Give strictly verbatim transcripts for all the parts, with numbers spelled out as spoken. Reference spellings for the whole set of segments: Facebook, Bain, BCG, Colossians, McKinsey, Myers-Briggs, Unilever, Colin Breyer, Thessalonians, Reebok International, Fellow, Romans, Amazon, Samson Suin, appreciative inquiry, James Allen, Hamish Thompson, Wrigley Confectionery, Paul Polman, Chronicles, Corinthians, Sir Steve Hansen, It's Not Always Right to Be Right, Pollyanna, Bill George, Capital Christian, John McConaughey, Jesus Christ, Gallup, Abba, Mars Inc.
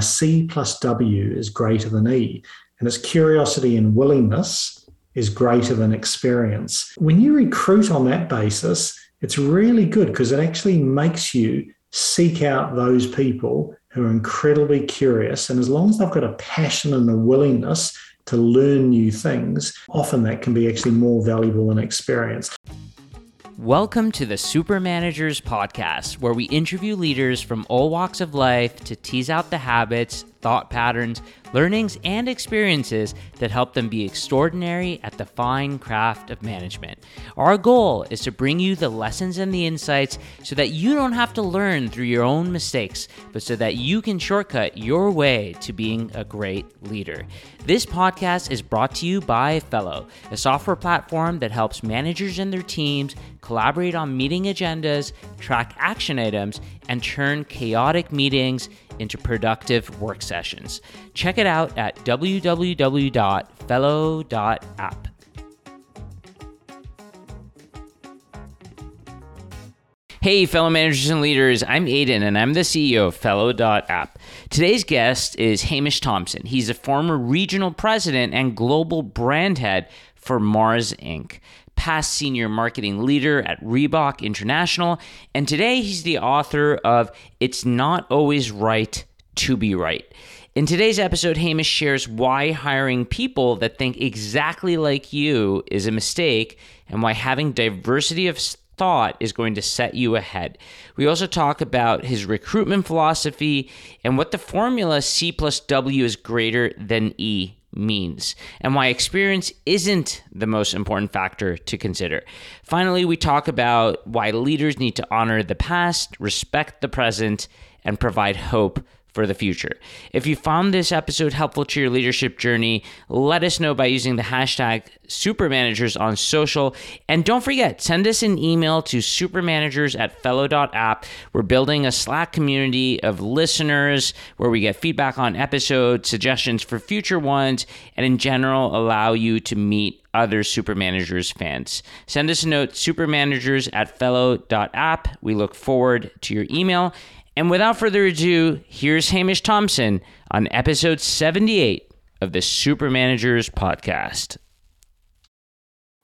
C plus W is greater than E, and it's curiosity and willingness is greater than experience. When you recruit on that basis, it's really good because it actually makes you seek out those people who are incredibly curious. And as long as they've got a passion and a willingness to learn new things, often that can be actually more valuable than experience. Welcome to the Super Managers Podcast, where we interview leaders from all walks of life to tease out the habits, thought patterns, learnings, and experiences that help them be extraordinary at the fine craft of management. Our goal is to bring you the lessons and the insights so that you don't have to learn through your own mistakes, but so that you can shortcut your way to being a great leader. This podcast is brought to you by Fellow, a software platform that helps managers and their teams collaborate on meeting agendas, track action items, and turn chaotic meetings into productive work sessions. Check it out at w w w dot fellow dot app. Hey, fellow managers and leaders, I'm Aiden and I'm the C E O of Fellow dot app. Today's guest is Hamish Thompson. He's a former regional president and global brand head for Mars Incorporated, past senior marketing leader at Reebok International, and today he's the author of It's Not Always Right to Be Right. In today's episode, Hamish shares why hiring people that think exactly like you is a mistake and why having diversity of thought is going to set you ahead. We also talk about his recruitment philosophy and what the formula C plus W is greater than E means, and why experience isn't the most important factor to consider. Finally, we talk about why leaders need to honor the past, respect the present, and provide hope for the future. If you found this episode helpful to your leadership journey, let us know by using the hashtag supermanagers on social. And don't forget, send us an email to supermanagers at fellow dot app. We're building a Slack community of listeners where we get feedback on episodes, suggestions for future ones, and in general, allow you to meet other Supermanagers fans. Send us a note, supermanagers at fellow dot app. We look forward to your email. And without further ado, here's Hamish Thompson on episode seventy-eight of the Super Managers Podcast.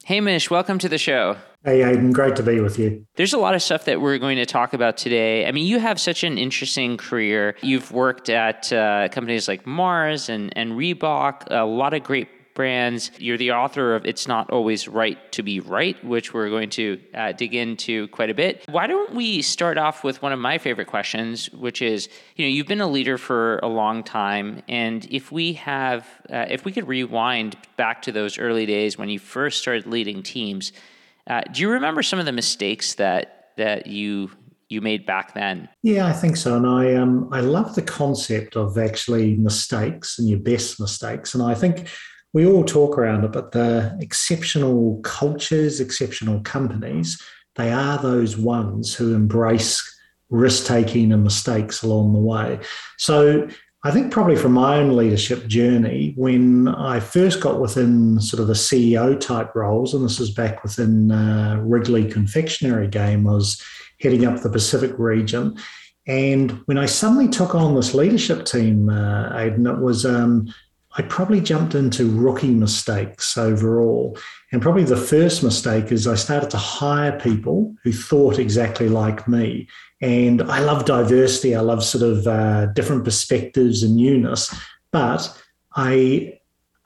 Hamish, welcome to the show. Hey, Aiden, great to be with you. There's a lot of stuff that we're going to talk about today. I mean, you have such an interesting career. You've worked at uh, companies like Mars and, and Reebok, a lot of great brands. You're the author of It's Not Always Right to Be Right, which we're going to uh, dig into quite a bit. Why don't we start off with one of my favorite questions, which is, you know, you've been a leader for a long time. And if we have, uh, if we could rewind back to those early days when you first started leading teams, uh, do you remember some of the mistakes that, that you you made back then? Yeah, I think so. And I um, I love the concept of actually mistakes and your best mistakes. And I think we all talk around it, but the exceptional cultures, exceptional companies, they are those ones who embrace risk-taking and mistakes along the way. So I think probably from my own leadership journey, when I first got within sort of the C E O type roles, and this is back within uh, Wrigley Confectionery game, I was heading up the Pacific region. And when I suddenly took on this leadership team, uh, Aiden, it was... Um, I probably jumped into rookie mistakes overall. And probably the first mistake is I started to hire people who thought exactly like me. And I love diversity. I love sort of uh, different perspectives and newness. But I,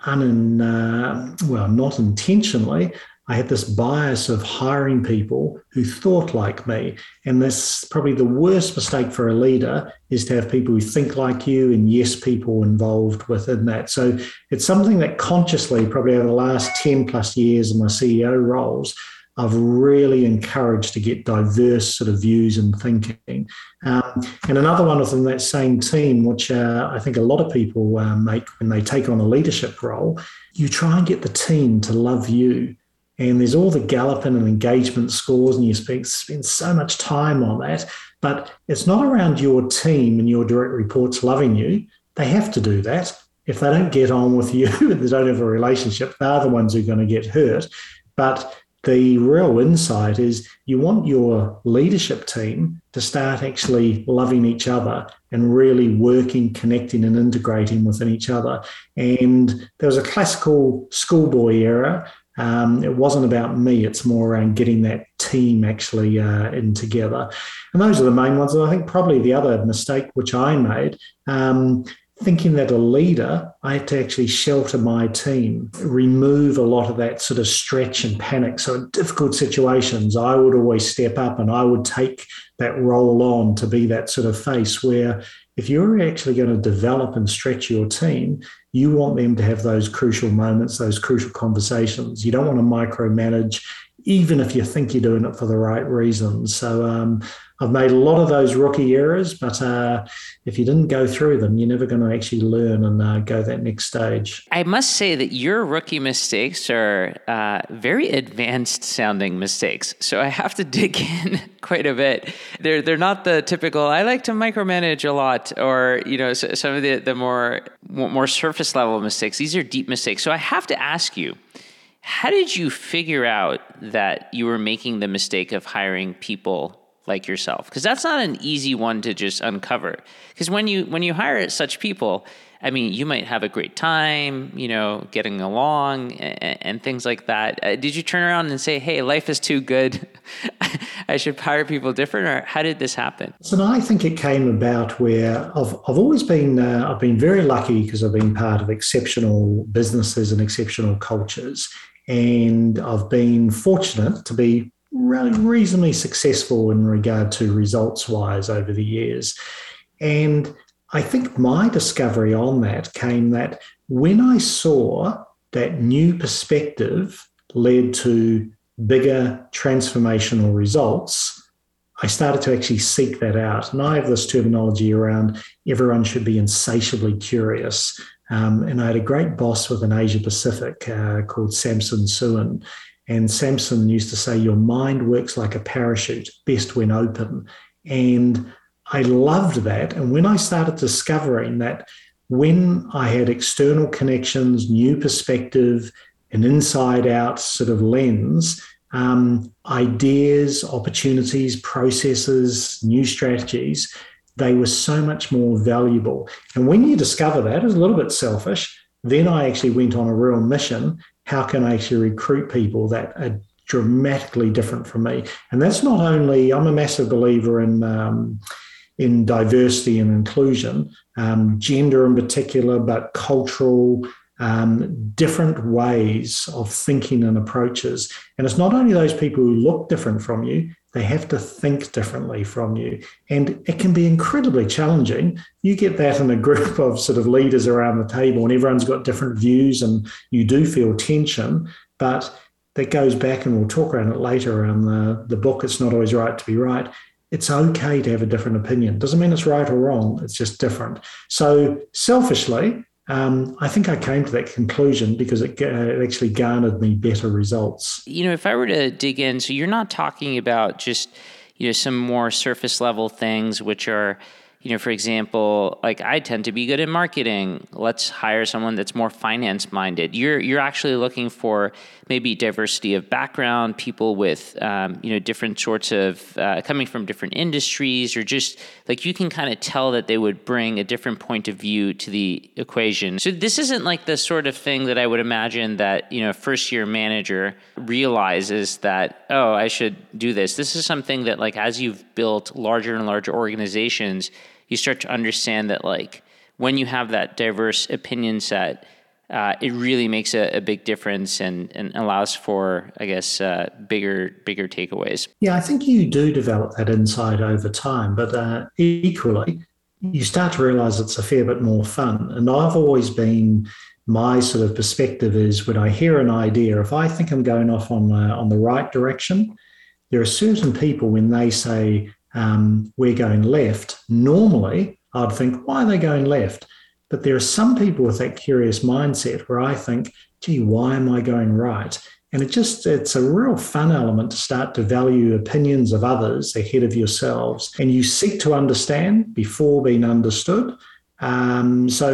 un- uh, well, not intentionally, I had this bias of hiring people who thought like me. And that's probably the worst mistake for a leader, is to have people who think like you, and yes, people involved within that. So it's something that consciously, probably over the last ten plus years in my C E O roles, I've really encouraged to get diverse sort of views and thinking. Um, and another one within that same team, which uh, I think a lot of people uh, make when they take on a leadership role, you try and get the team to love you. And there's all the Gallup and engagement scores, and you spend, spend so much time on that. But it's not around your team and your direct reports loving you. They have to do that. If they don't get on with you, they don't have a relationship, they're the ones who are going to get hurt. But the real insight is you want your leadership team to start actually loving each other and really working, connecting and integrating within each other. And there was a classical schoolboy era. Um, it wasn't about me. It's more around getting that team actually uh, in together. And those are the main ones. And I think probably the other mistake which I made, um, thinking that a leader, I had to actually shelter my team, remove a lot of that sort of stretch and panic. So in difficult situations, I would always step up and I would take that role on to be that sort of face where if you're actually going to develop and stretch your team, you want them to have those crucial moments, those crucial conversations. You don't want to micromanage, even if you think you're doing it for the right reasons. So um, I've made a lot of those rookie errors, but uh, if you didn't go through them, you're never going to actually learn and uh, go that next stage. I must say that your rookie mistakes are uh, very advanced sounding mistakes. So I have to dig in quite a bit. They're they're not the typical, I like to micromanage a lot, or you know, some of the, the more more surface level mistakes. These are deep mistakes. So I have to ask you, how did you figure out that you were making the mistake of hiring people like yourself? Because that's not an easy one to just uncover. Because when you when you hire such people, I mean, you might have a great time, you know, getting along and, and things like that. Uh, did you turn around and say, hey, life is too good, I should hire people different? Or how did this happen? So I think it came about where I've, I've always been, uh, I've been very lucky because I've been part of exceptional businesses and exceptional cultures. And I've been fortunate to be reasonably successful in regard to results-wise over the years. And I think my discovery on that came that when I saw that new perspective led to bigger transformational results, I started to actually seek that out. And I have this terminology around everyone should be insatiably curious. Um, and I had a great boss within Asia Pacific uh, called Samson Suin. And Samson used to say, your mind works like a parachute, best when open. And I loved that. And when I started discovering that when I had external connections, new perspective, an inside out sort of lens, um, ideas, opportunities, processes, new strategies, they were so much more valuable. And when you discover that, it was a little bit selfish. Then I actually went on a real mission. How can I actually recruit people that are dramatically different from me? And that's not only, I'm a massive believer in um, in diversity and inclusion, um, gender in particular, but cultural, um, different ways of thinking and approaches. And it's not only those people who look different from you, they have to think differently from you. And it can be incredibly challenging. You get that in a group of sort of leaders around the table and everyone's got different views and you do feel tension, but that goes back, and we'll talk around it later around the, the book, It's Not Always Right to Be Right. It's okay to have a different opinion. Doesn't mean it's right or wrong. It's just different. So selfishly, Um, I think I came to that conclusion because it, uh, it actually garnered me better results. You know, if I were to dig in, so you're not talking about just, you know, some more surface level things, which are, you know, for example, like I tend to be good at marketing. Let's hire someone that's more finance minded. You're you're actually looking for maybe diversity of background, people with, um, you know, different sorts of, uh, coming from different industries, or just like you can kind of tell that they would bring a different point of view to the equation. So this isn't like the sort of thing that I would imagine that, you know, a first year manager realizes that, oh, I should do this. This is something that, like, as you've built larger and larger organizations, you start to understand that, like, when you have that diverse opinion set, uh, it really makes a, a big difference and, and allows for, I guess, uh, bigger bigger takeaways. Yeah, I think you do develop that insight over time, but uh, equally, you start to realize it's a fair bit more fun. And I've always been, my sort of perspective is when I hear an idea, if I think I'm going off on uh, on the right direction, there are certain people when they say, Um, we're going left, normally I'd think, why are they going left? But there are some people with that curious mindset where I think, gee, why am I going right? And it just, it's a real fun element to start to value opinions of others ahead of yourselves. And you seek to understand before being understood. Um, so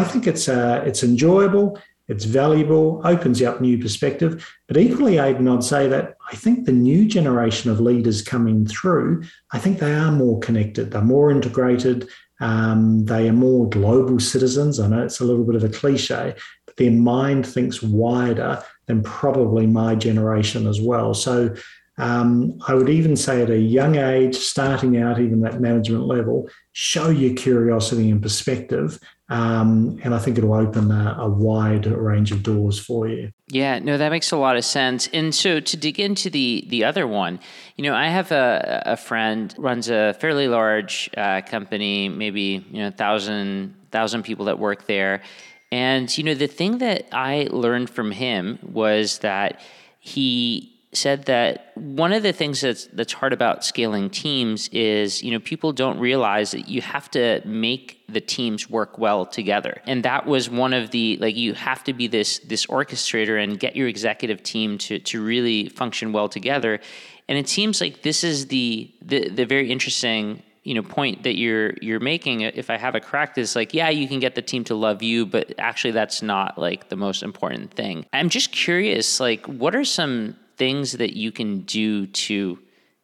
I think it's uh, it's enjoyable. It's valuable, opens up new perspective. But equally, Aidan, I'd say that I think the new generation of leaders coming through, I think they are more connected, they're more integrated, Um, they are more global citizens. I know it's a little bit of a cliche, but their mind thinks wider than probably my generation as well. So um, I would even say at a young age, starting out even at management level, show your curiosity and perspective. Um, and I think it'll open a, a wide range of doors for you. Yeah, no, that makes a lot of sense. And so to dig into the the other one, you know, I have a, a friend runs a fairly large uh, company, maybe, you know, thousand thousand people that work there. And, you know, the thing that I learned from him was that he said that one of the things that's that's hard about scaling teams is, you know, people don't realize that you have to make the teams work well together. And that was one of the, like, you have to be this this orchestrator and get your executive team to to really function well together. And it seems like this is the the, the very interesting, you know, point that you're you're making, if I have it correct, is like, yeah, you can get the team to love you, but actually that's not like the most important thing. I'm just curious, like, what are some things that you can do to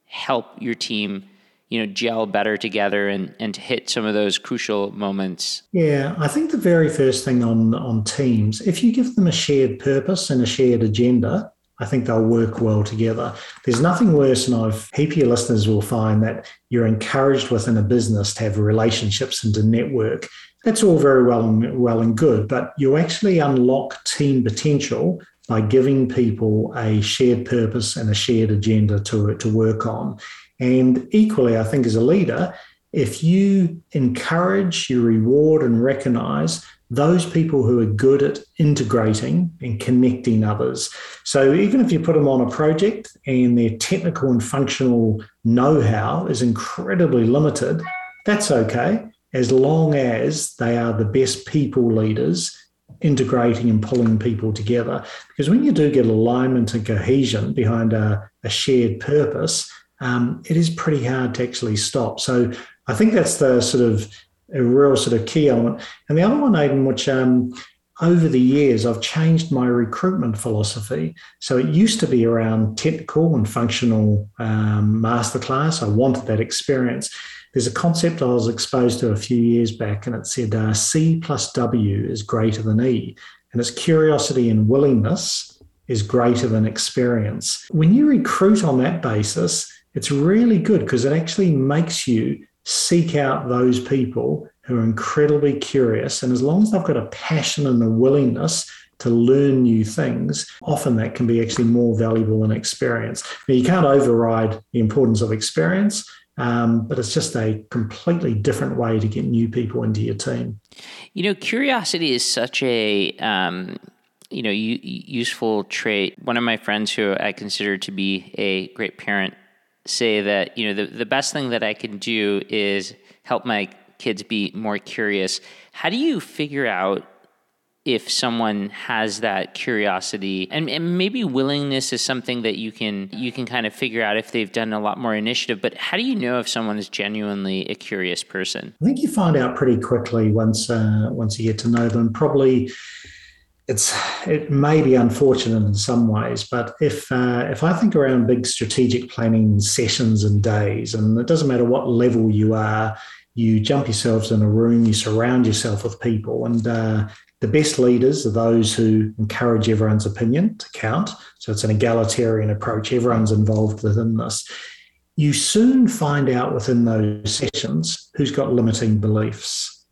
help your team, you know, gel better together and, and to hit some of those crucial moments? Yeah, I think the very first thing on, on teams, if you give them a shared purpose and a shared agenda, I think they'll work well together. There's nothing worse, and a heap of your listeners will find that you're encouraged within a business to have relationships and to network. That's all very well and, well and good, but you actually unlock team potential by giving people a shared purpose and a shared agenda to, to work on. And equally, I think as a leader, if you encourage, you reward and recognize those people who are good at integrating and connecting others. So even if you put them on a project and their technical and functional know-how is incredibly limited, that's okay, as long as they are the best people leaders integrating and pulling people together. Because when you do get alignment and cohesion behind a, a shared purpose, um, it is pretty hard to actually stop. So I think that's the sort of a real sort of key element. And the other one, Aidan, which um, over the years, I've changed my recruitment philosophy. So it used to be around technical and functional um, masterclass. I wanted that experience. There's a concept I was exposed to a few years back, and it said uh, C plus W is greater than E, and it's curiosity and willingness is greater than experience. When you recruit on that basis, it's really good because it actually makes you seek out those people who are incredibly curious. And as long as they've got a passion and a willingness to learn new things, often that can be actually more valuable than experience. Now, you can't override the importance of experience, Um, but it's just a completely different way to get new people into your team. You know, curiosity is such a, um, you know, u- useful trait. One of my friends who I consider to be a great parent say that, you know, the, the best thing that I can do is help my kids be more curious. How do you figure out if someone has that curiosity, and, and maybe willingness is something that you can you can kind of figure out if they've done a lot more initiative, but how do you know if someone is genuinely a curious person? I think you find out pretty quickly once uh, once you get to know them. Probably it's it may be unfortunate in some ways, but if uh, if I think around big strategic planning sessions and days, and it doesn't matter what level you are, you jump yourselves in a room, you surround yourself with people, and uh, the best leaders are those who encourage everyone's opinion to count. So it's an egalitarian approach. Everyone's involved within this. You soon find out within those sessions who's got limiting beliefs.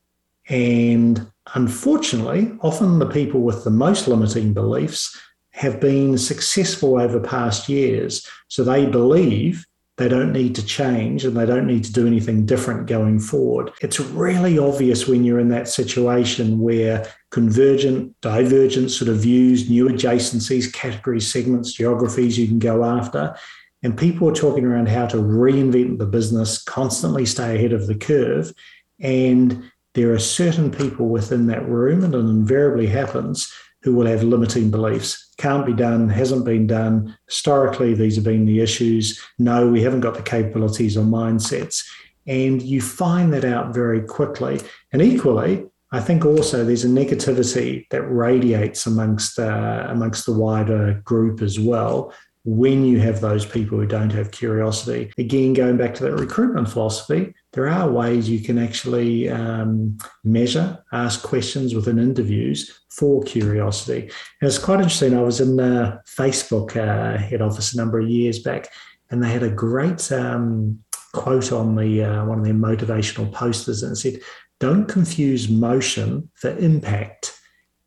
And unfortunately, often the people with the most limiting beliefs have been successful over past years. So they believe they don't need to change and they don't need to do anything different going forward. It's really obvious when you're in that situation where convergent, divergent sort of views, new adjacencies, categories, segments, geographies you can go after. And people are talking around how to reinvent the business, constantly stay ahead of the curve. And there are certain people within that room, and it invariably happens, who will have limiting beliefs. Can't be done, hasn't been done. Historically, these have been the issues. No, we haven't got the capabilities or mindsets. And you find that out very quickly. And equally, I think also there's a negativity that radiates amongst, uh, amongst the wider group as well when you have those people who don't have curiosity. Again, going back to that recruitment philosophy, there are ways you can actually um, measure, ask questions within interviews for curiosity. And it's quite interesting. I was in the Facebook uh, head office a number of years back, and they had a great um, quote on the uh, one of their motivational posters, and it said, "Don't confuse motion for impact."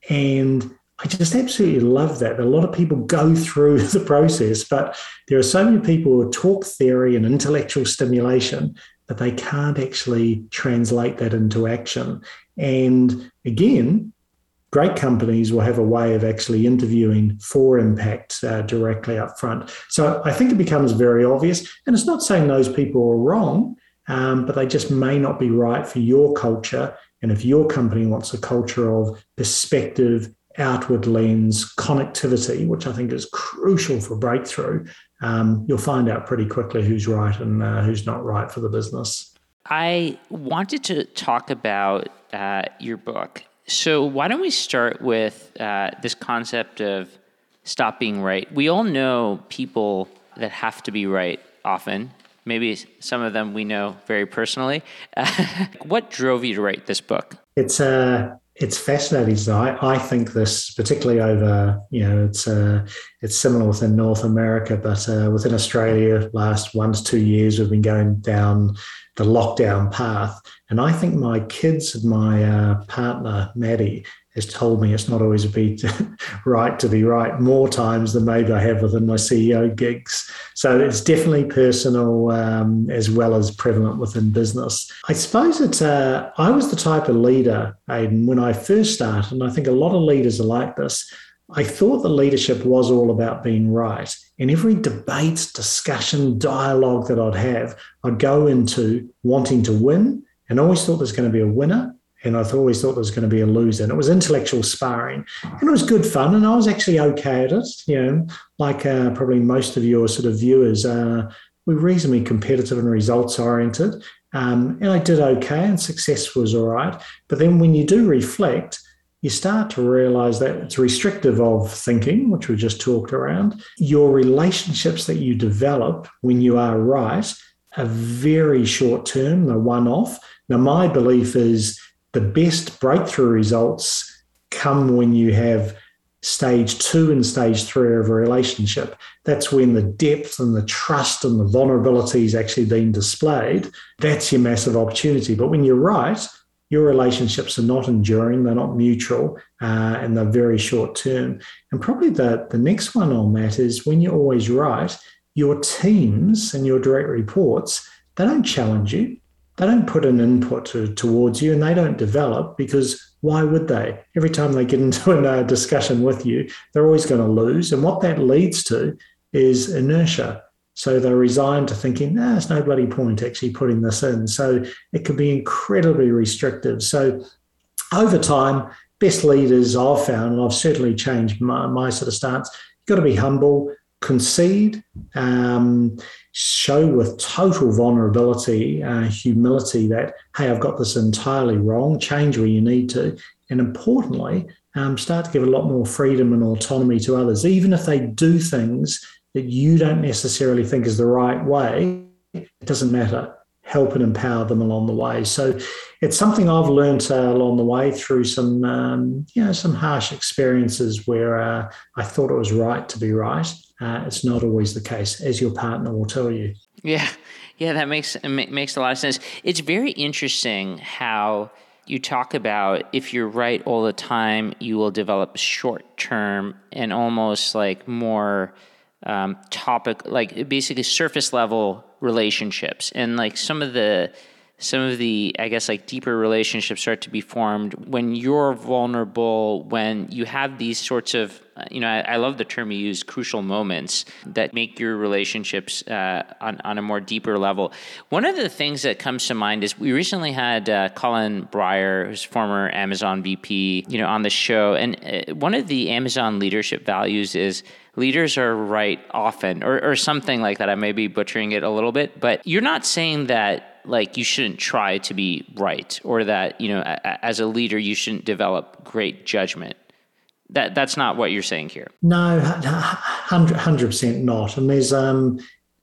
And I just absolutely love that. A lot of people go through the process, but there are so many people who talk theory and intellectual stimulation, but they can't actually translate that into action. And again, great companies will have a way of actually interviewing for impact uh, directly up front. So I think it becomes very obvious. And it's not saying those people are wrong, um, but they just may not be right for your culture. And if your company wants a culture of perspective, outward lens, connectivity, which I think is crucial for breakthrough, um, you'll find out pretty quickly who's right and uh, who's not right for the business. I wanted to talk about uh, your book. So why don't we start with uh, this concept of stop being right? We all know people that have to be right often. Maybe some of them we know very personally. What drove you to write this book? It's a... Uh... It's fascinating. So I, I think this, particularly over, you know, it's uh, it's similar within North America, but uh, within Australia, last one to two years, we've been going down the lockdown path. And I think my kids and my uh, partner, Maddie, has told me it's not always be right to be right more times than maybe I have within my C E O gigs. So it's definitely personal um, as well as prevalent within business. I suppose it's, uh, I was the type of leader, Aidan, when I first started, and I think a lot of leaders are like this, I thought the leadership was all about being right. And every debate, discussion, dialogue that I'd have, I'd go into wanting to win and always thought there's going to be a winner. And I always thought there was going to be a loser. And it was intellectual sparring. And it was good fun. And I was actually okay at it. You know, like uh, probably most of your sort of viewers, uh, we're reasonably competitive and results oriented. Um, and I did okay and success was all right. But then when you do reflect, you start to realize that it's restrictive of thinking, which we just talked around. Your relationships that you develop when you are right are very short term, they're one off. Now, my belief is, the best breakthrough results come when you have stage two and stage three of a relationship. That's when the depth and the trust and the vulnerability is actually being displayed. That's your massive opportunity. But when you're right, your relationships are not enduring, they're not mutual, uh, and they're very short term. And probably the, the next one on that is when you're always right, your teams and your direct reports, they don't challenge you. They don't put an input to, towards you and they don't develop because why would they? Every time they get into a discussion with you, they're always going to lose. And what that leads to is inertia. So they're resigned to thinking, nah, there's no bloody point actually putting this in. So it can be incredibly restrictive. So over time, best leaders I've found, and I've certainly changed my, my sort of stance, you've got to be humble, concede, um, show with total vulnerability, uh, humility that, hey, I've got this entirely wrong, change where you need to. And importantly, um, start to give a lot more freedom and autonomy to others, even if they do things that you don't necessarily think is the right way, it doesn't matter. Help and empower them along the way. So it's something I've learned uh, along the way through some, um, you know, some harsh experiences where uh, I thought it was right to be right. Uh, it's not always the case, as your partner will tell you. Yeah, yeah, that makes makes a lot of sense. It's very interesting how you talk about if you're right all the time, you will develop short-term and almost like more um, topic, like basically surface-level relationships, and like some of the some of the I guess like deeper relationships start to be formed when you're vulnerable, when you have these sorts of, you know, I, I love the term you use, crucial moments that make your relationships uh, on on a more deeper level. One of the things that comes to mind is we recently had uh, Colin Breyer, who's former Amazon V P, you know, on the show, and uh, one of the Amazon leadership values is, leaders are right often, or, or something like that. I may be butchering it a little bit, but you're not saying that like you shouldn't try to be right, or that, you know, a, as a leader you shouldn't develop great judgment. That that's not what you're saying here. No, one hundred percent not. And there's um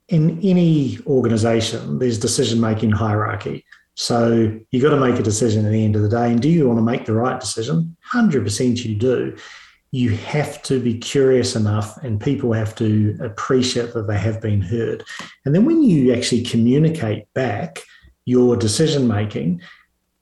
in any organization, there's decision making hierarchy. So you've got to make a decision at the end of the day. And do you want to make the right decision? one hundred percent you do. You have to be curious enough, and people have to appreciate that they have been heard. And then when you actually communicate back your decision-making,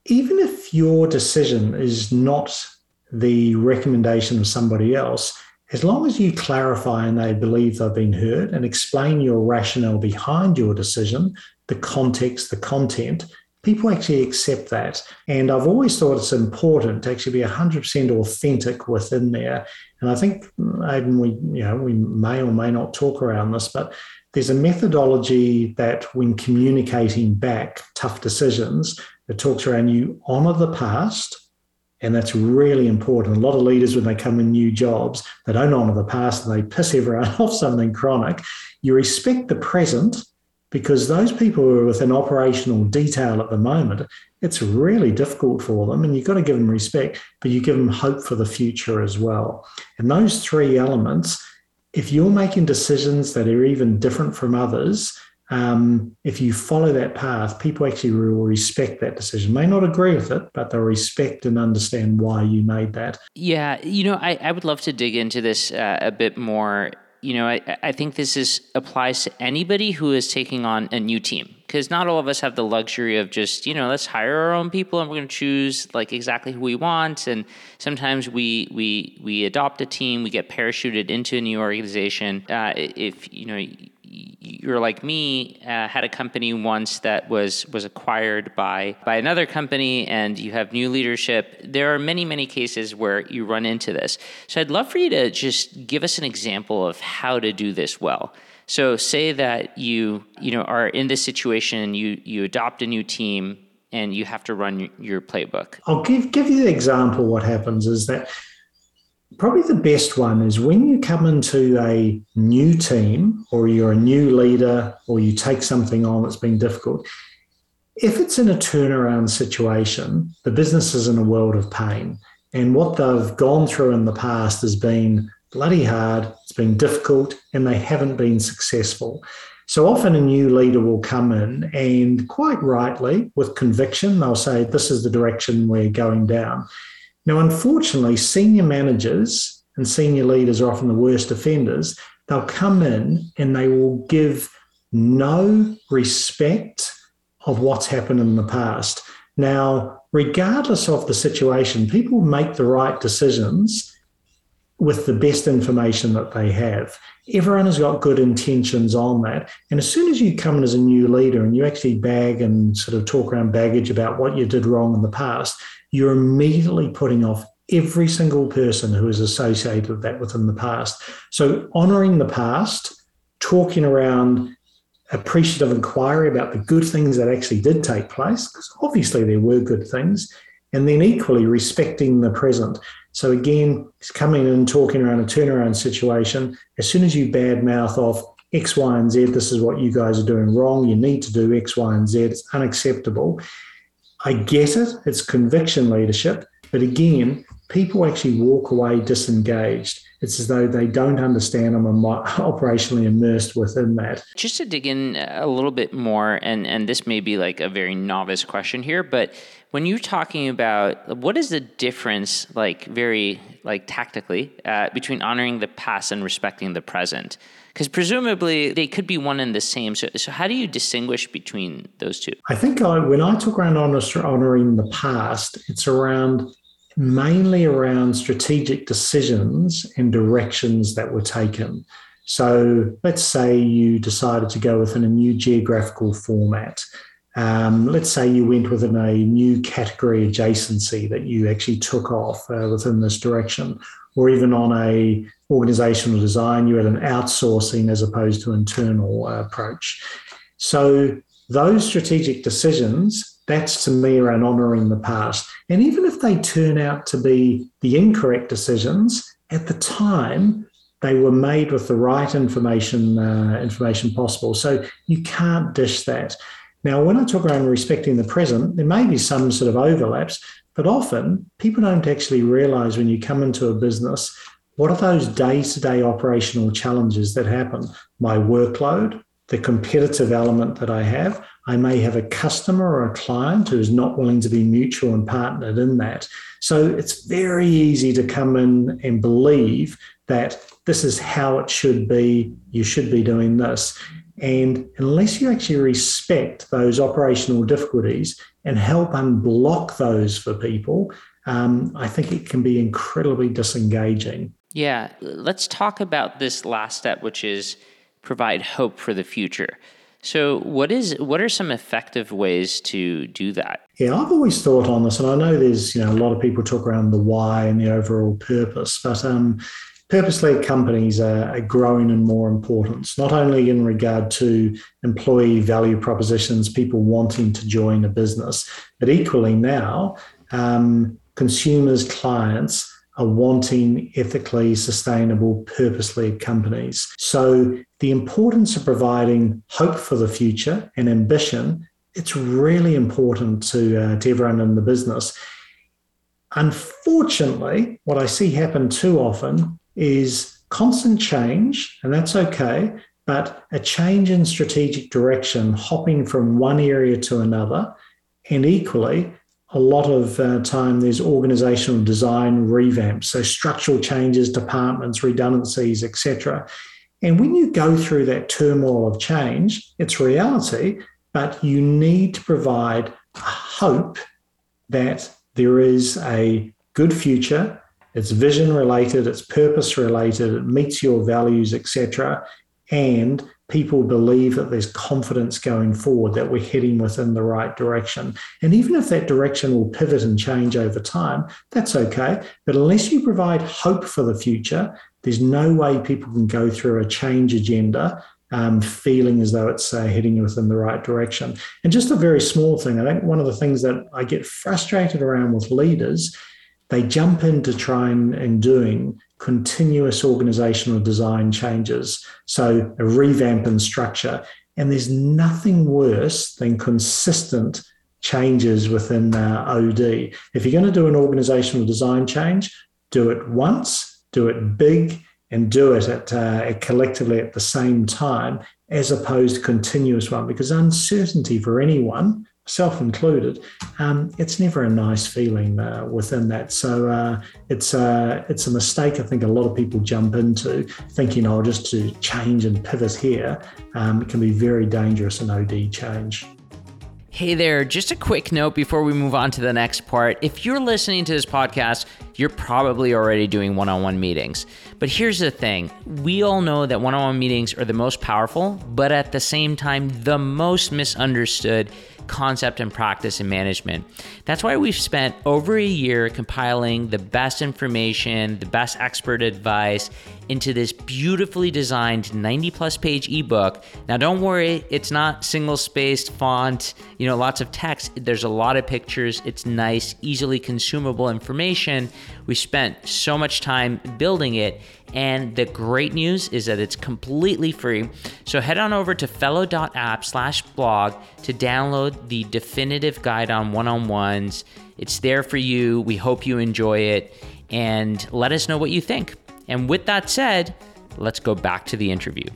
even if your decision is not the recommendation of somebody else, as long as you clarify and they believe they've been heard and explain your rationale behind your decision, the context, the content, people actually accept that. And I've always thought it's important to actually be one hundred percent authentic within there. And I think, Aidan, we, you know, we may or may not talk around this, but there's a methodology that when communicating back tough decisions, it talks around you honour the past. And that's really important. A lot of leaders, when they come in new jobs, they don't honour the past and they piss everyone off, something chronic. You respect the present, because those people who are within operational detail at the moment, it's really difficult for them, and you've got to give them respect, but you give them hope for the future as well. And those three elements, if you're making decisions that are even different from others, Um, if you follow that path, people actually will respect that decision. May not agree with it, but they'll respect and understand why you made that. Yeah, you know, I, I would love to dig into this uh, a bit more. You know, I, I think this is applies to anybody who is taking on a new team, because not all of us have the luxury of just, you know, let's hire our own people and we're going to choose like exactly who we want. And sometimes we we we adopt a team, we get parachuted into a new organization. Uh, if you know. You're like me, uh, had a company once that was was acquired by by another company, and you have new leadership. There are many, many cases where you run into this. So I'd love for you to just give us an example of how to do this well. So say that you you know are in this situation, you you adopt a new team, and you have to run your playbook. I'll give give you the example. What happens is that probably the best one is when you come into a new team, or you're a new leader, or you take something on that's been difficult. If it's in a turnaround situation, the business is in a world of pain. And what they've gone through in the past has been bloody hard, it's been difficult, and they haven't been successful. So often a new leader will come in and quite rightly, with conviction, they'll say, this is the direction we're going down. Now, unfortunately, senior managers and senior leaders are often the worst offenders. They'll come in and they will give no respect of what's happened in the past. Now, regardless of the situation, people make the right decisions with the best information that they have. Everyone has got good intentions on that. And as soon as you come in as a new leader and you actually bag and sort of talk around baggage about what you did wrong in the past, you're immediately putting off every single person who is associated with that within the past. So honouring the past, talking around appreciative inquiry about the good things that actually did take place, because obviously there were good things, and then equally respecting the present. So again, it's coming in, talking around a turnaround situation. As soon as you badmouth off X, Y, and Z, this is what you guys are doing wrong, you need to do X, Y, and Z, it's unacceptable. I get it, it's conviction leadership, but again, people actually walk away disengaged. It's as though they don't understand them and are operationally immersed within that. Just to dig in a little bit more, and, and this may be like a very novice question here, but when you're talking about what is the difference, like very like tactically, uh, between honoring the past and respecting the present? Because presumably they could be one and the same. So, so how do you distinguish between those two? I think I, when I talk around honoring the past, it's around mainly around strategic decisions and directions that were taken. So let's say you decided to go within a new geographical format. Um, let's say you went within a new category adjacency that you actually took off uh, within this direction, or even on a organizational design, you had an outsourcing as opposed to internal uh, approach. So those strategic decisions, that's to me around honoring the past. And even if they turn out to be the incorrect decisions, at the time, they were made with the right information, uh, information possible. So you can't dish that. Now, when I talk around respecting the present, there may be some sort of overlaps, but often people don't actually realise when you come into a business, what are those day-to-day operational challenges that happen? My workload, the competitive element that I have. I may have a customer or a client who is not willing to be mutual and partnered in that. So it's very easy to come in and believe that this is how it should be. You should be doing this. And unless you actually respect those operational difficulties and help unblock those for people, um, I think it can be incredibly disengaging. Yeah. Let's talk about this last step, which is provide hope for the future. So what is what are some effective ways to do that? Yeah, I've always thought on this, and I know there's you know a lot of people talk around the why and the overall purpose, but um, purpose-led companies are, are growing in more importance, not only in regard to employee value propositions, people wanting to join a business, but equally now, um, consumers, clients are wanting ethically sustainable, purpose-led companies. So the importance of providing hope for the future and ambition, it's really important to, uh, to everyone in the business. Unfortunately, what I see happen too often is constant change, and that's okay, but a change in strategic direction, hopping from one area to another, and equally, a lot of uh, time there's organizational design revamps, so structural changes, departments, redundancies, et cetera. And when you go through that turmoil of change, it's reality, but you need to provide hope that there is a good future, it's vision related, it's purpose related, it meets your values, et cetera, and people believe that there's confidence going forward, that we're heading within the right direction. And even if that direction will pivot and change over time, that's okay. But unless you provide hope for the future, there's no way people can go through a change agenda um, feeling as though it's uh, heading within the right direction. And just a very small thing, I think one of the things that I get frustrated around with leaders, they jump into trying and doing continuous organizational design changes, so a revamp in structure. And there's nothing worse than consistent changes within uh, O D. If you're going to do an organizational design change, do it once, do it big, and do it at, uh, at collectively at the same time, as opposed to continuous one, because uncertainty for anyone, self-included, um, it's never a nice feeling uh, within that. So uh, it's, uh, it's a mistake I think a lot of people jump into, thinking, oh, just to change and pivot here. Um, it can be very dangerous, an O D change. Hey there, just a quick note before we move on to the next part. If you're listening to this podcast, you're probably already doing one-on-one meetings. But here's the thing. We all know that one-on-one meetings are the most powerful, but at the same time, the most misunderstood concept and practice in management. That's why we've spent over a year compiling the best information, the best expert advice into this beautifully designed ninety plus page ebook. Now don't worry, it's not single spaced font, you know, lots of text. There's a lot of pictures. It's nice, easily consumable information. We spent so much time building it. And the great news is that it's completely free. So head on over to fellow.app slash blog to download the definitive guide on one-on-ones. It's there for you. We hope you enjoy it. And let us know what you think. And with that said, let's go back to the interview.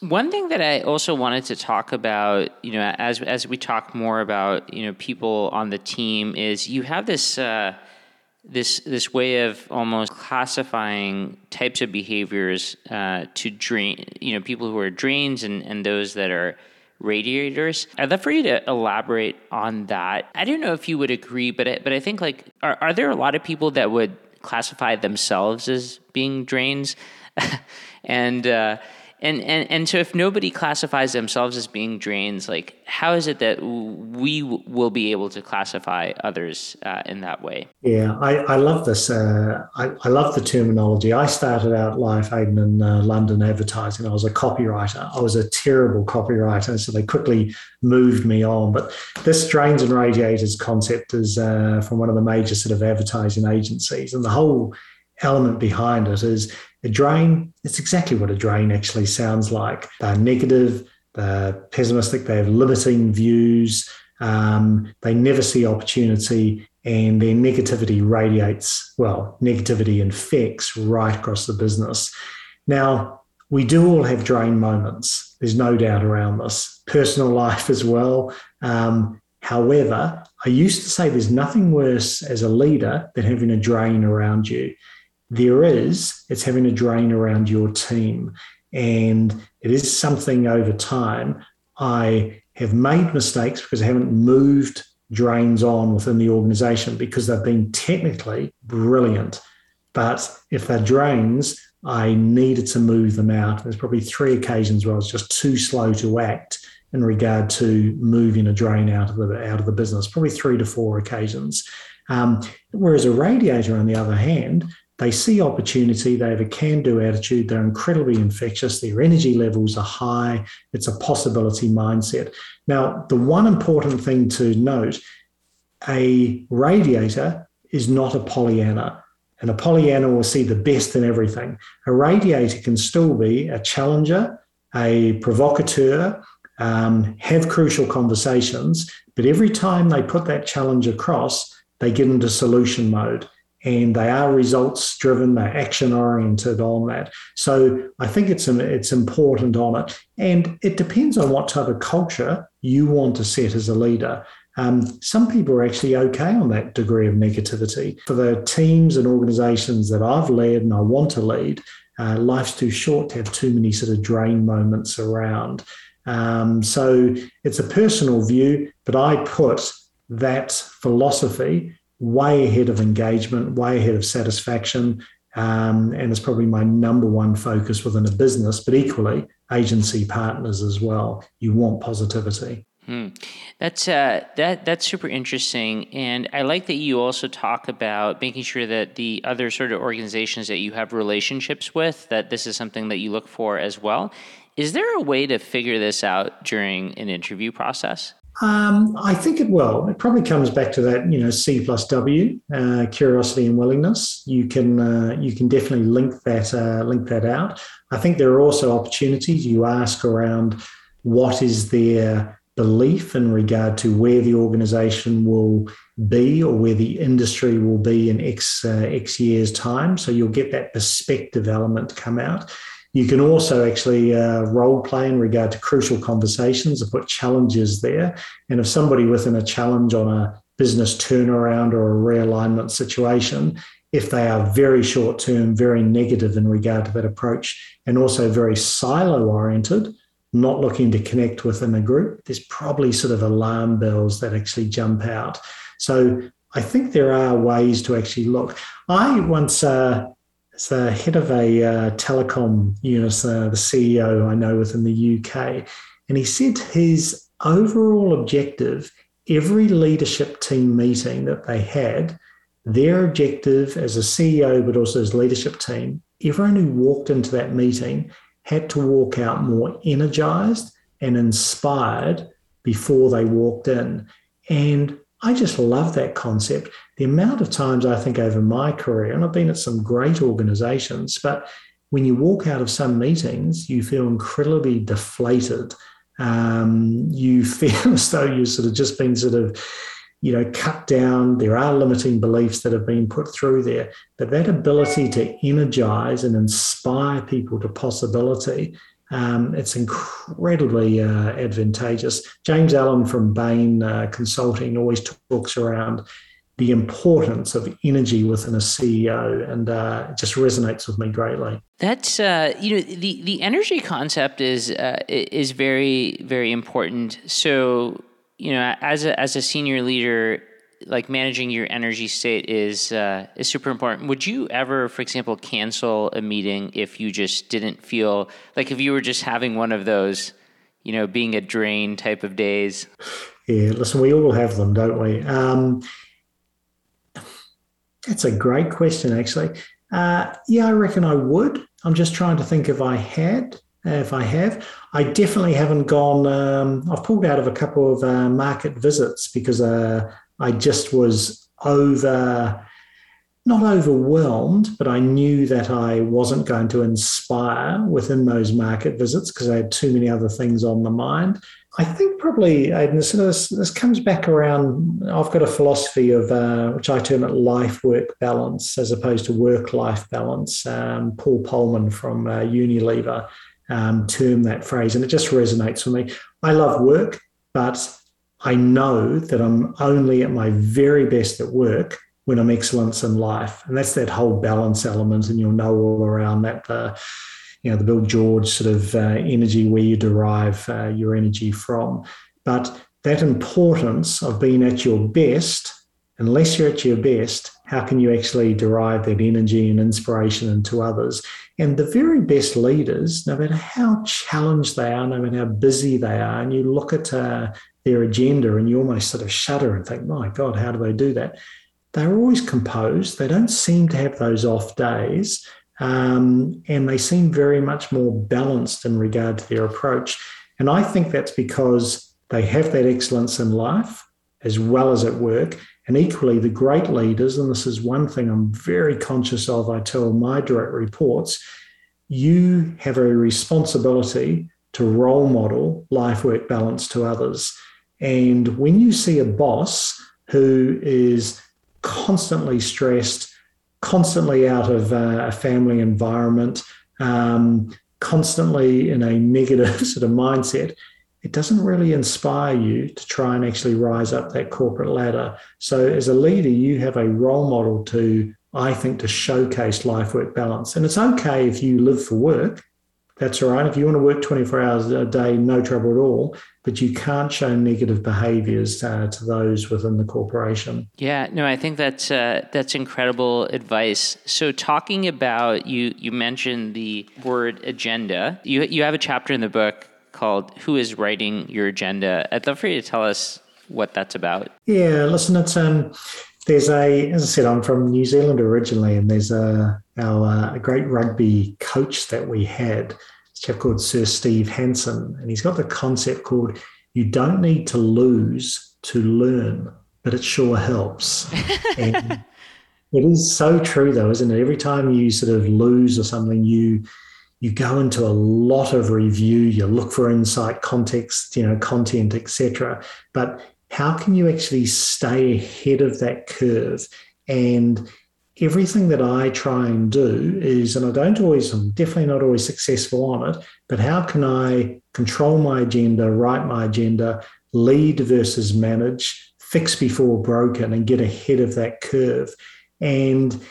One thing that I also wanted to talk about, you know, as as we talk more about, you know, people on the team is you have this... Uh, This this way of almost classifying types of behaviors uh, to drain, you know, people who are drains and, and those that are radiators. I'd love for you to elaborate on that. I don't know if you would agree, but I, but I think like are are there a lot of people that would classify themselves as being drains, and uh, and and and so if nobody classifies themselves as being drains, like how is it that we will be able to classify others uh, in that way? Yeah, I, I love this. Uh, I, I love the terminology. I started out life, Aiden, in uh, London advertising. I was a copywriter. I was a terrible copywriter, so they quickly moved me on. But this drains and radiators concept is uh, from one of the major sort of advertising agencies. And the whole element behind it is a drain. It's exactly what a drain actually sounds like. They're negative. They're pessimistic, they have limiting views, um, they never see opportunity, and their negativity radiates, well, negativity infects right across the business. Now, we do all have drain moments. There's no doubt around this. Personal life as well. Um, however, I used to say there's nothing worse as a leader than having a drain around you. There is, it's having a drain around your team. And it is something over time. I have made mistakes because I haven't moved drains on within the organization because they've been technically brilliant. But if they're drains, I needed to move them out. There's probably three occasions where I was just too slow to act in regard to moving a drain out of the out of the business, probably three to four occasions. Um, whereas a radiator, on the other hand, they see opportunity, they have a can-do attitude, they're incredibly infectious, their energy levels are high, it's a possibility mindset. Now, the one important thing to note, a radiator is not a Pollyanna, and a Pollyanna will see the best in everything. A radiator can still be a challenger, a provocateur, um, have crucial conversations, but every time they put that challenge across, they get into solution mode. And they are results driven, they're action oriented on that. So I think it's it's important on it. And it depends on what type of culture you want to set as a leader. Um, some people are actually okay on that degree of negativity. For the teams and organizations that I've led and I want to lead, uh, life's too short to have too many sort of drain moments around. Um, so it's a personal view, but I put that philosophy way ahead of engagement, way ahead of satisfaction. Um, and it's probably my number one focus within a business, but equally agency partners as well. You want positivity. Hmm. That's uh, that that's super interesting. And I like that you also talk about making sure that the other sort of organizations that you have relationships with, that this is something that you look for as well. Is there a way to figure this out during an interview process? Um, I think it will. It probably comes back to that, you know, C plus W, uh, curiosity and willingness. You can uh, you can definitely link that uh, link that out. I think there are also opportunities you ask around what is their belief in regard to where the organization will be or where the industry will be in X uh, X years time. So you'll get that perspective element come out. You can also actually uh, role play in regard to crucial conversations and put challenges there. And if somebody within a challenge on a business turnaround or a realignment situation, if they are very short term, very negative in regard to that approach, and also very silo oriented, not looking to connect within a group, there's probably sort of alarm bells that actually jump out. So I think there are ways to actually look. I once... Uh, It's the head of a uh, telecom unit, uh, the C E O I know within the U K. And he said his overall objective, every leadership team meeting that they had, their objective as a C E O, but also as leadership team, everyone who walked into that meeting had to walk out more energized and inspired before they walked in. And I just love that concept. The amount of times I think over my career, and I've been at some great organizations, but when you walk out of some meetings, you feel incredibly deflated. Um, you feel as though you've sort of just been sort of, you know, cut down. There are limiting beliefs that have been put through there, but that ability to energize and inspire people to possibility, Um, it's incredibly uh, advantageous. James Allen from Bain uh, Consulting always talks around the importance of energy within a C E O, and uh, it just resonates with me greatly. That's uh, you know the the energy concept is uh, is very, very important. So you know as a, as a senior leader, like managing your energy state is uh, is super important. Would you ever, for example, cancel a meeting if you just didn't feel like, if you were just having one of those, you know, being a drain type of days? Yeah, listen, we all have them, don't we? Um, that's a great question, actually. Uh, yeah, I reckon I would. I'm just trying to think if I had. If I have, I definitely haven't gone. Um, I've pulled out of a couple of uh, market visits because Uh, I just was over, not overwhelmed, but I knew that I wasn't going to inspire within those market visits because I had too many other things on the mind. I think probably, and so this, this comes back around, I've got a philosophy of, uh, which I term it life-work balance as opposed to work-life balance. Um, Paul Polman from uh, Unilever um, termed that phrase, and it just resonates with me. I love work, but I know that I'm only at my very best at work when I'm excellence in life. And that's that whole balance element, and you'll know all around that the, you know, the Bill George sort of uh, energy, where you derive uh, your energy from. But that importance of being at your best, unless you're at your best, how can you actually derive that energy and inspiration into others? And the very best leaders, no matter how challenged they are, no matter how busy they are, and you look at uh, their agenda and you almost sort of shudder and think, my God, how do they do that? They're always composed. They don't seem to have those off days. Um, and they seem very much more balanced in regard to their approach. And I think that's because they have that excellence in life as well as at work. And equally, the great leaders, and this is one thing I'm very conscious of, I tell my direct reports, you have a responsibility to role model life-work balance to others. And when you see a boss who is constantly stressed, constantly out of a family environment, um, constantly in a negative sort of mindset, it doesn't really inspire you to try and actually rise up that corporate ladder. So as a leader, you have a role model to, I think, to showcase life-work balance. And it's okay if you live for work. That's all right. If you want to work twenty-four hours a day, no trouble at all, but you can't show negative behaviours uh, to those within the corporation. Yeah, no, I think that's uh, that's incredible advice. So talking about, you you mentioned the word agenda. You you have a chapter in the book called Who is Writing Your Agenda? I'd love for you to tell us what that's about. Yeah, listen, it's... um. There's a, as I said, I'm from New Zealand originally, and there's a our uh, a great rugby coach that we had, a chap called Sir Steve Hansen, and he's got the concept called "You don't need to lose to learn, but it sure helps." And it is so true, though, isn't it? Every time you sort of lose or something, you you go into a lot of review, you look for insight, context, you know, content, et cetera. But how can you actually stay ahead of that curve? And everything that I try and do is, and I don't always, I'm definitely not always successful on it, but how can I control my agenda, write my agenda, lead versus manage, fix before broken, and get ahead of that curve? And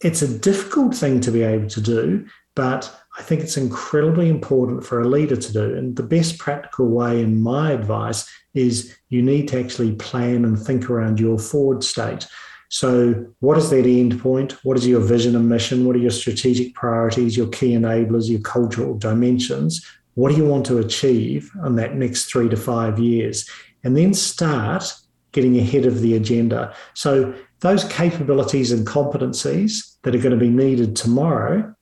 it's a difficult thing to be able to do, but I think it's incredibly important for a leader to do. And the best practical way, in my advice, is you need to actually plan and think around your forward state. So what is that end point? What is your vision and mission? What are your strategic priorities, your key enablers, your cultural dimensions? What do you want to achieve in that next three to five years? And then start getting ahead of the agenda. So those capabilities and competencies that are going to be needed tomorrow,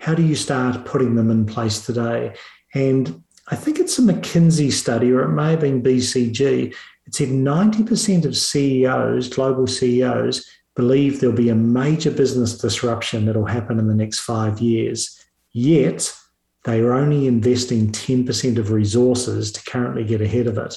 how do you start putting them in place today? And I think it's a McKinsey study, or it may have been B C G. It said ninety percent of C E Os, global C E Os, believe there'll be a major business disruption that'll happen in the next five years. Yet they are only investing ten percent of resources to currently get ahead of it.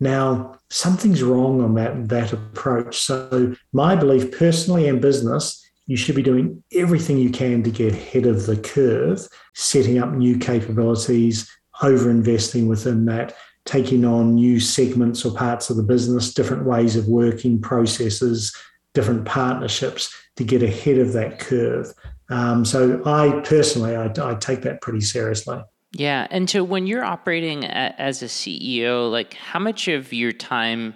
Now, something's wrong on that, that approach. So my belief personally in business, you should be doing everything you can to get ahead of the curve, setting up new capabilities, over-investing within that, taking on new segments or parts of the business, different ways of working, processes, different partnerships to get ahead of that curve. Um, so I personally, I, I take that pretty seriously. Yeah. And so when you're operating a, as a C E O, like how much of your time,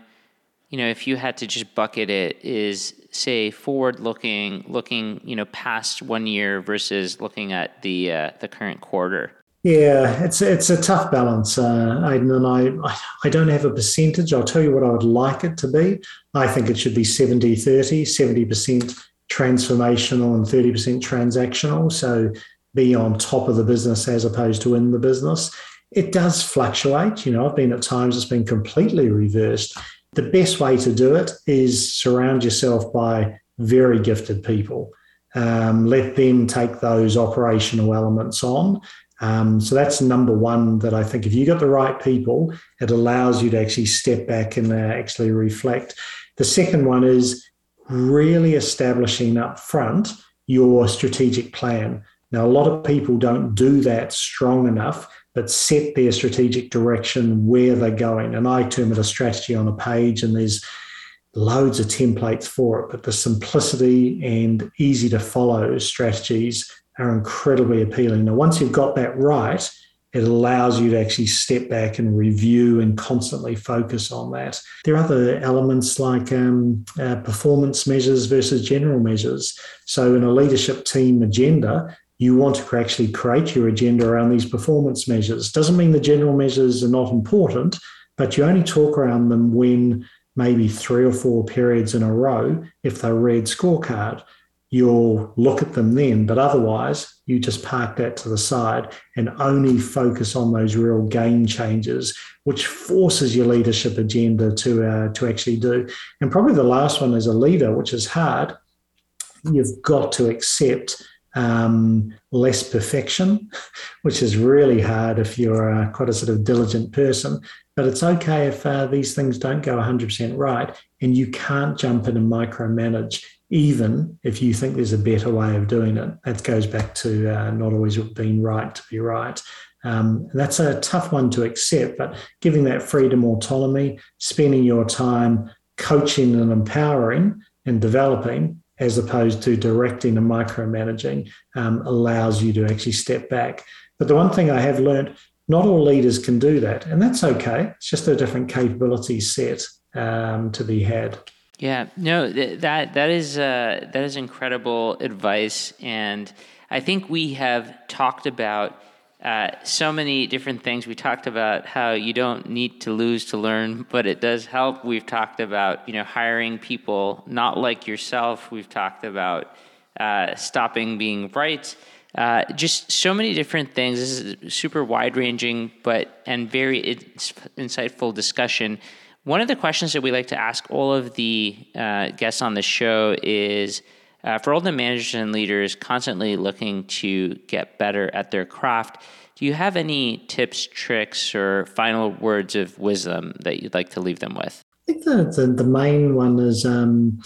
you know, if you had to just bucket it, is say forward-looking, looking, you know, past one year versus looking at the uh, the current quarter? Yeah, it's it's a tough balance, uh, Aidan, and I I don't have a percentage. I'll tell you what I would like it to be. I think it should be seventy thirty, seventy percent transformational and thirty percent transactional, so be on top of the business as opposed to in the business. It does fluctuate. You know, I've been at times it's been completely reversed. The best way to do it is surround yourself by very gifted people. Um, let them take those operational elements on. Um, so that's number one, that I think if you got the right people, it allows you to actually step back and uh, actually reflect. The second one is really establishing up front your strategic plan. Now, a lot of people don't do that strong enough, but set their strategic direction, where they're going. And I term it a strategy on a page, and there's loads of templates for it, but the simplicity and easy to follow strategies are incredibly appealing. Now, once you've got that right, it allows you to actually step back and review and constantly focus on that. There are other elements like um, uh, performance measures versus general measures. So in a leadership team agenda, you want to actually create your agenda around these performance measures. Doesn't mean the general measures are not important, but you only talk around them when maybe three or four periods in a row, if they're red scorecard, you'll look at them then. But otherwise, you just park that to the side and only focus on those real game changers, which forces your leadership agenda to, uh, to actually do. And probably the last one as a leader, which is hard, you've got to accept Um, less perfection, which is really hard if you're uh, quite a sort of diligent person. But it's okay if uh, these things don't go one hundred percent right, and you can't jump in and micromanage, even if you think there's a better way of doing it. That goes back to uh, not always being right to be right. Um, and that's a tough one to accept, but giving that freedom, autonomy, spending your time coaching and empowering and developing, as opposed to directing and micromanaging, um, allows you to actually step back. But the one thing I have learned, not all leaders can do that, and that's okay. It's just a different capability set um, to be had. Yeah, no, th- that that is uh, that is incredible advice, and I think we have talked about uh, so many different things. We talked about how you don't need to lose to learn, but it does help. We've talked about, you know, hiring people not like yourself. We've talked about uh, stopping being right. Uh, just so many different things. This is super wide-ranging, but and very ins- insightful discussion. One of the questions that we like to ask all of the uh, guests on the show is, Uh, for all the managers and leaders constantly looking to get better at their craft, do you have any tips, tricks, or final words of wisdom that you'd like to leave them with? I think the, the, the main one is um,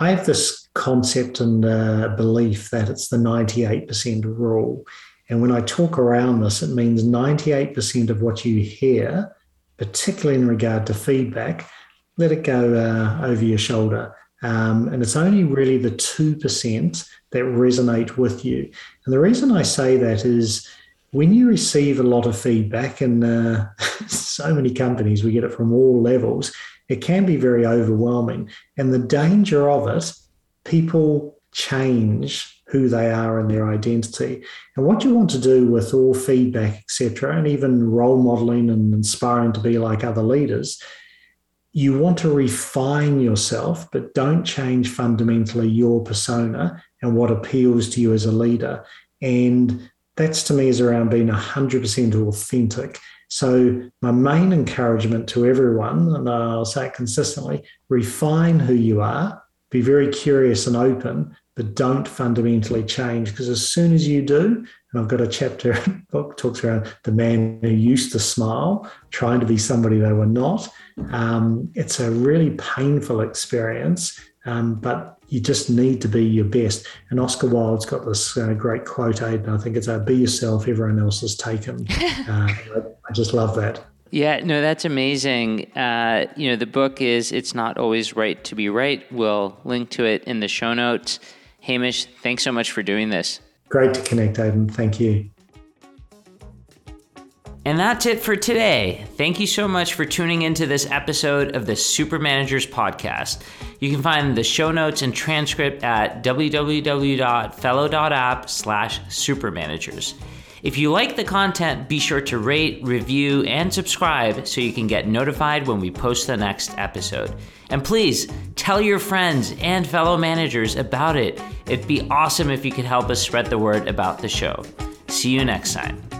I have this concept and uh, belief that it's the ninety-eight percent rule. And when I talk around this, it means ninety-eight percent of what you hear, particularly in regard to feedback, let it go uh, over your shoulder. Um, and it's only really the two percent that resonate with you. And the reason I say that is when you receive a lot of feedback, and uh, so many companies, we get it from all levels, it can be very overwhelming. And the danger of it, people change who they are and their identity. And what you want to do with all feedback, et cetera, and even role modeling and inspiring to be like other leaders, you want to refine yourself, but don't change fundamentally your persona and what appeals to you as a leader. And that's, to me, is around being one hundred percent authentic. So my main encouragement to everyone, and I'll say it consistently, refine who you are, be very curious and open, but don't fundamentally change, because as soon as you do, and I've got a chapter in the book talks around the man who used to smile, trying to be somebody they were not. Um, it's a really painful experience, um, but you just need to be your best. And Oscar Wilde's got this uh, great quote, and I think it's, uh, be yourself, everyone else is taken. uh, I just love that. Yeah, no, that's amazing. Uh, you know, the book is It's Not Always Right to Be Right. We'll link to it in the show notes. Hamish, thanks so much for doing this. Great to connect, Aidan. Thank you. And that's it for today. Thank you so much for tuning into this episode of the Super Managers Podcast. You can find the show notes and transcript at w w w dot fellow dot app slash supermanagers. If you like the content, be sure to rate, review, and subscribe so you can get notified when we post the next episode. And please tell your friends and fellow managers about it. It'd be awesome if you could help us spread the word about the show. See you next time.